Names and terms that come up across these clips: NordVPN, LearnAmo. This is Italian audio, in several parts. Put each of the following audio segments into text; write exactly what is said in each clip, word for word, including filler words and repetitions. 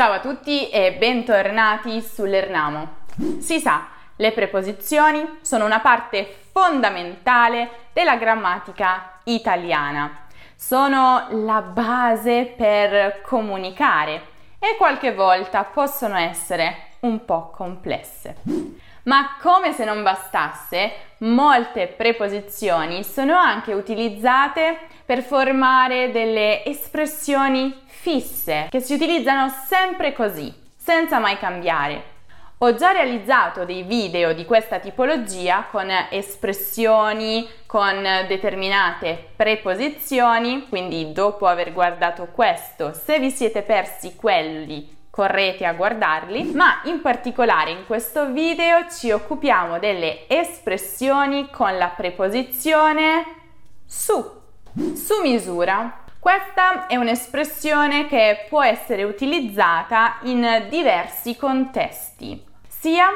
Ciao a tutti e bentornati su LearnAmo. Si sa, le preposizioni sono una parte fondamentale della grammatica italiana. Sono la base per comunicare e qualche volta possono essere un po' complesse. Ma come se non bastasse, molte preposizioni sono anche utilizzate per formare delle espressioni fisse che si utilizzano sempre così, senza mai cambiare. Ho già realizzato dei video di questa tipologia con espressioni, con determinate preposizioni, quindi dopo aver guardato questo, se vi siete persi quelli, correte a guardarli, ma in particolare in questo video ci occupiamo delle espressioni con la preposizione su. Su misura. Questa è un'espressione che può essere utilizzata in diversi contesti, sia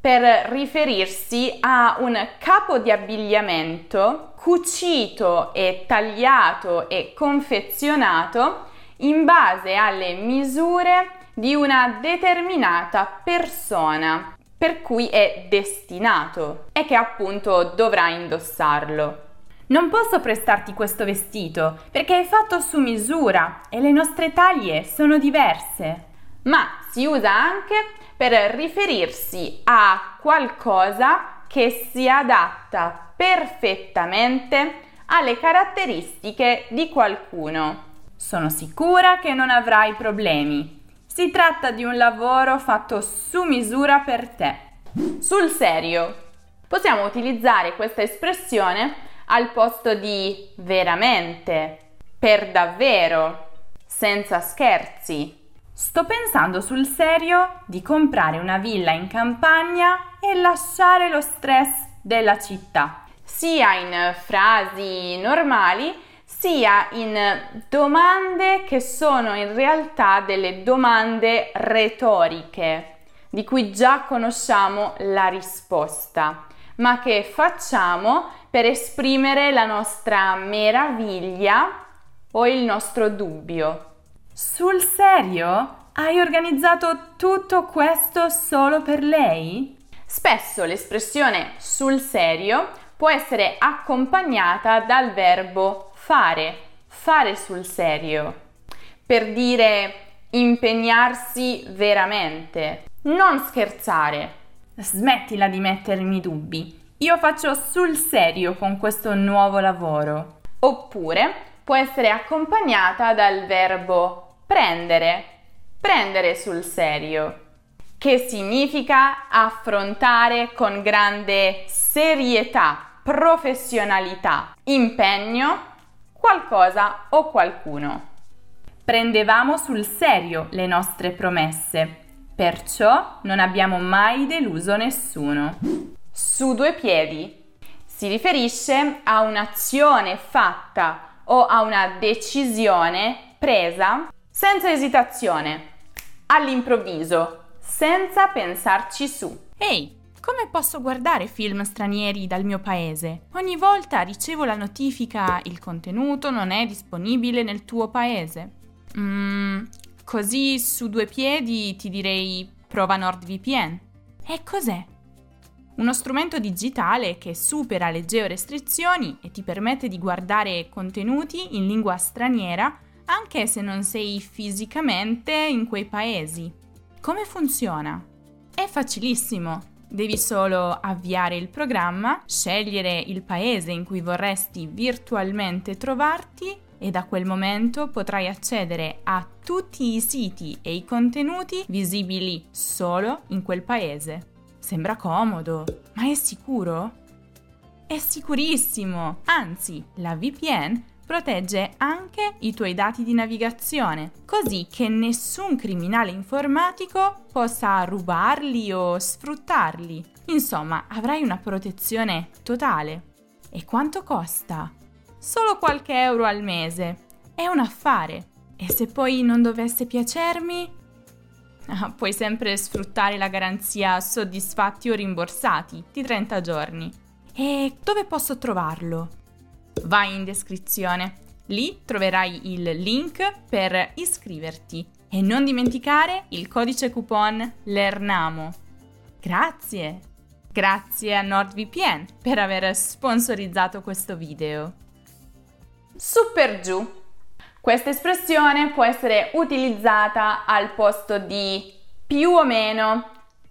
per riferirsi a un capo di abbigliamento cucito e tagliato e confezionato in base alle misure di una determinata persona per cui è destinato e che appunto dovrà indossarlo. Non posso prestarti questo vestito perché è fatto su misura e le nostre taglie sono diverse. Ma si usa anche per riferirsi a qualcosa che si adatta perfettamente alle caratteristiche di qualcuno. Sono sicura che non avrai problemi. Si tratta di un lavoro fatto su misura per te. Sul serio. Possiamo utilizzare questa espressione al posto di veramente, per davvero, senza scherzi. Sto pensando sul serio di comprare una villa in campagna e lasciare lo stress della città. Sia in frasi normali sia in domande che sono in realtà delle domande retoriche, di cui già conosciamo la risposta, ma che facciamo per esprimere la nostra meraviglia o il nostro dubbio. Sul serio? Hai organizzato tutto questo solo per lei? Spesso l'espressione sul serio può essere accompagnata dal verbo Fare, fare sul serio, per dire impegnarsi veramente, non scherzare. Smettila di mettermi dubbi, io faccio sul serio con questo nuovo lavoro. Oppure può essere accompagnata dal verbo prendere, prendere sul serio, che significa affrontare con grande serietà, professionalità, impegno, qualcosa o qualcuno. Prendevamo sul serio le nostre promesse, perciò non abbiamo mai deluso nessuno. Su due piedi. Si riferisce a un'azione fatta o a una decisione presa senza esitazione, all'improvviso, senza pensarci su. Ehi! Come posso guardare film stranieri dal mio paese? Ogni volta ricevo la notifica il contenuto non è disponibile nel tuo paese. Mm, così su due piedi ti direi prova NordVPN. E cos'è? Uno strumento digitale che supera le georestrizioni e ti permette di guardare contenuti in lingua straniera anche se non sei fisicamente in quei paesi. Come funziona? È facilissimo. Devi solo avviare il programma, scegliere il paese in cui vorresti virtualmente trovarti e da quel momento potrai accedere a tutti i siti e i contenuti visibili solo in quel paese. Sembra comodo, ma è sicuro? È sicurissimo! Anzi, la V P N protegge anche i tuoi dati di navigazione, così che nessun criminale informatico possa rubarli o sfruttarli. Insomma, avrai una protezione totale. E quanto costa? Solo qualche euro al mese. È un affare. E se poi non dovesse piacermi? Ah, puoi sempre sfruttare la garanzia soddisfatti o rimborsati di trenta giorni. E dove posso trovarlo? Vai in descrizione, lì troverai il link per iscriverti E non dimenticare il codice coupon LearnAmo. Grazie! Grazie a NordVPN per aver sponsorizzato questo video. Super giù! Questa espressione può essere utilizzata al posto di più o meno,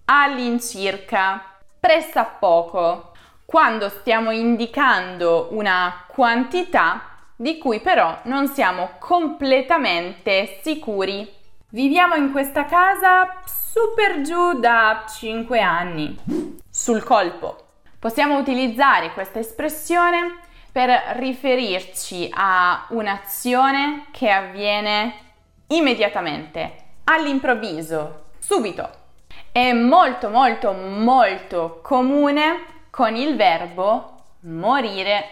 all'incirca, pressappoco, quando stiamo indicando una quantità di cui però non siamo completamente sicuri. Viviamo in questa casa super giù da cinque anni. Sul colpo. Possiamo utilizzare questa espressione per riferirci a un'azione che avviene immediatamente, all'improvviso, subito. È molto molto molto comune con il verbo morire,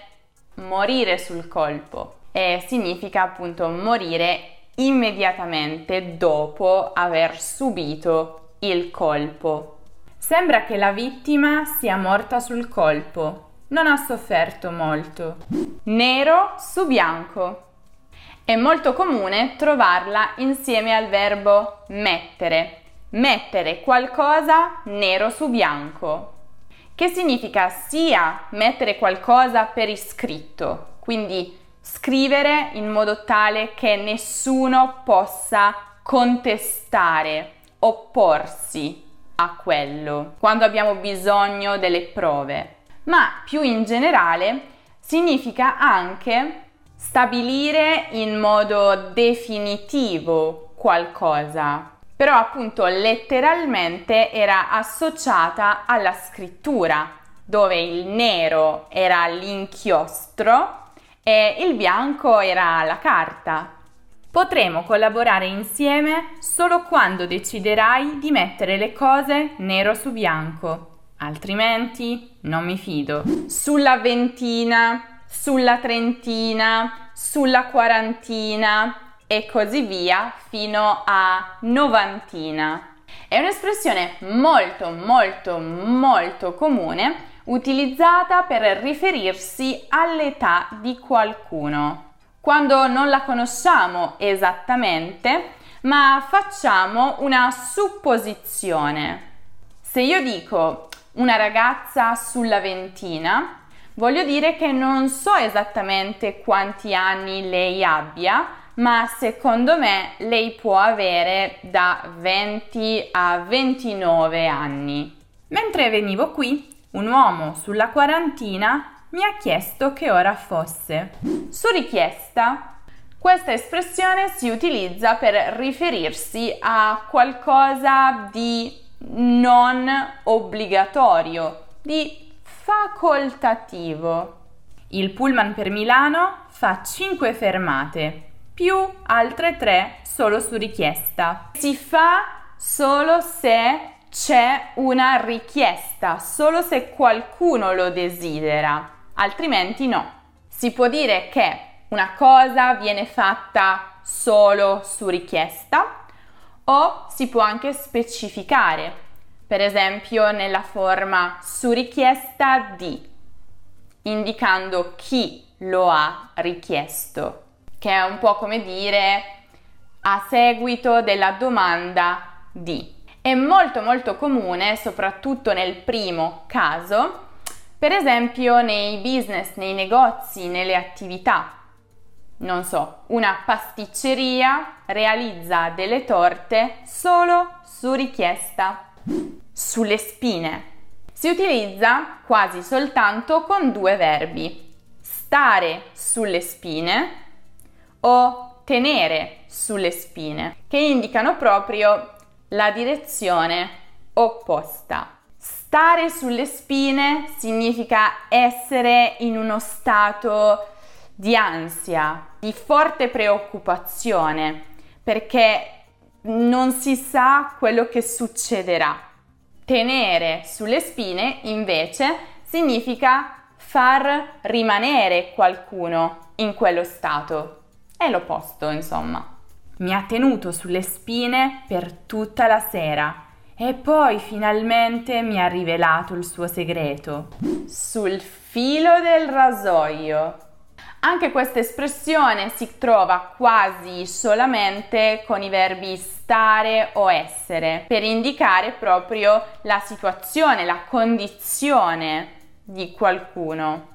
morire sul colpo. E significa appunto morire immediatamente dopo aver subito il colpo. Sembra che la vittima sia morta sul colpo, non ha sofferto molto. Nero su bianco. È molto comune trovarla insieme al verbo mettere, mettere qualcosa nero su bianco, che significa sia mettere qualcosa per iscritto, quindi scrivere in modo tale che nessuno possa contestare, opporsi a quello, quando abbiamo bisogno delle prove. Ma più in generale significa anche stabilire in modo definitivo qualcosa. Però appunto letteralmente era associata alla scrittura, dove il nero era l'inchiostro e il bianco era la carta. Potremo collaborare insieme solo quando deciderai di mettere le cose nero su bianco, altrimenti non mi fido. Sulla ventina, sulla trentina, sulla quarantina e così via fino a novantina. È un'espressione molto molto molto comune, utilizzata per riferirsi all'età di qualcuno, quando non la conosciamo esattamente, ma facciamo una supposizione. Se io dico una ragazza sulla ventina, voglio dire che non so esattamente quanti anni lei abbia, ma secondo me lei può avere da venti a ventinove anni. Mentre venivo qui, un uomo sulla quarantina mi ha chiesto che ora fosse. Su richiesta. Questa espressione si utilizza per riferirsi a qualcosa di non obbligatorio, di facoltativo. Il pullman per Milano fa cinque fermate, più altre tre solo su richiesta. Si fa solo se c'è una richiesta, solo se qualcuno lo desidera, altrimenti no. Si può dire che una cosa viene fatta solo su richiesta, o si può anche specificare, per esempio nella forma su richiesta di, indicando chi lo ha richiesto, che è un po' come dire a seguito della domanda di. È molto molto comune, soprattutto nel primo caso, per esempio nei business, nei negozi, nelle attività. Non so, una pasticceria realizza delle torte solo su richiesta. Sulle spine. Si utilizza quasi soltanto con due verbi: stare sulle spine o tenere sulle spine, che indicano proprio la direzione opposta. Stare sulle spine significa essere in uno stato di ansia, di forte preoccupazione, perché non si sa quello che succederà. Tenere sulle spine, invece, significa far rimanere qualcuno in quello stato. È l'opposto, insomma. Mi ha tenuto sulle spine per tutta la sera e poi finalmente mi ha rivelato il suo segreto. Sul filo del rasoio. Anche questa espressione si trova quasi solamente con i verbi stare o essere, per indicare proprio la situazione, la condizione di qualcuno,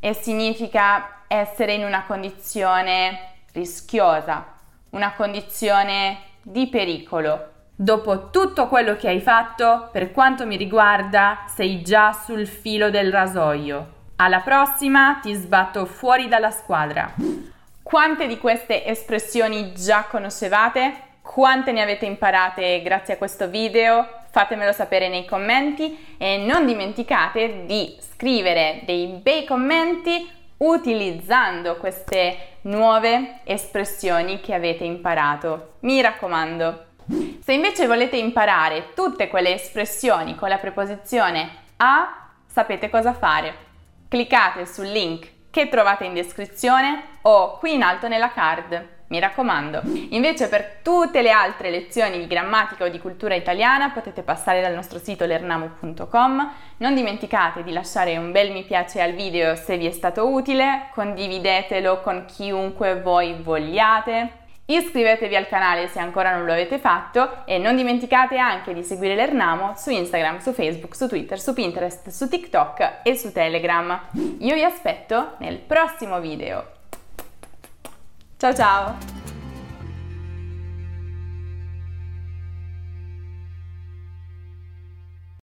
e significa essere in una condizione rischiosa, una condizione di pericolo. Dopo tutto quello che hai fatto, per quanto mi riguarda, sei già sul filo del rasoio. Alla prossima ti sbatto fuori dalla squadra. Quante di queste espressioni già conoscevate? Quante ne avete imparate grazie a questo video? Fatemelo sapere nei commenti e non dimenticate di scrivere dei bei commenti utilizzando queste nuove espressioni che avete imparato. Mi raccomando. Se invece volete imparare tutte quelle espressioni con la preposizione a, sapete cosa fare. Cliccate sul link che trovate in descrizione o qui in alto nella card, mi raccomando. Invece per tutte le altre lezioni di grammatica o di cultura italiana potete passare dal nostro sito learn amo punto com. Non dimenticate di lasciare un bel mi piace al video se vi è stato utile, condividetelo con chiunque voi vogliate, iscrivetevi al canale se ancora non lo avete fatto e non dimenticate anche di seguire LearnAmo su Instagram, su Facebook, su Twitter, su Pinterest, su TikTok e su Telegram. Io vi aspetto nel prossimo video. Ciao ciao!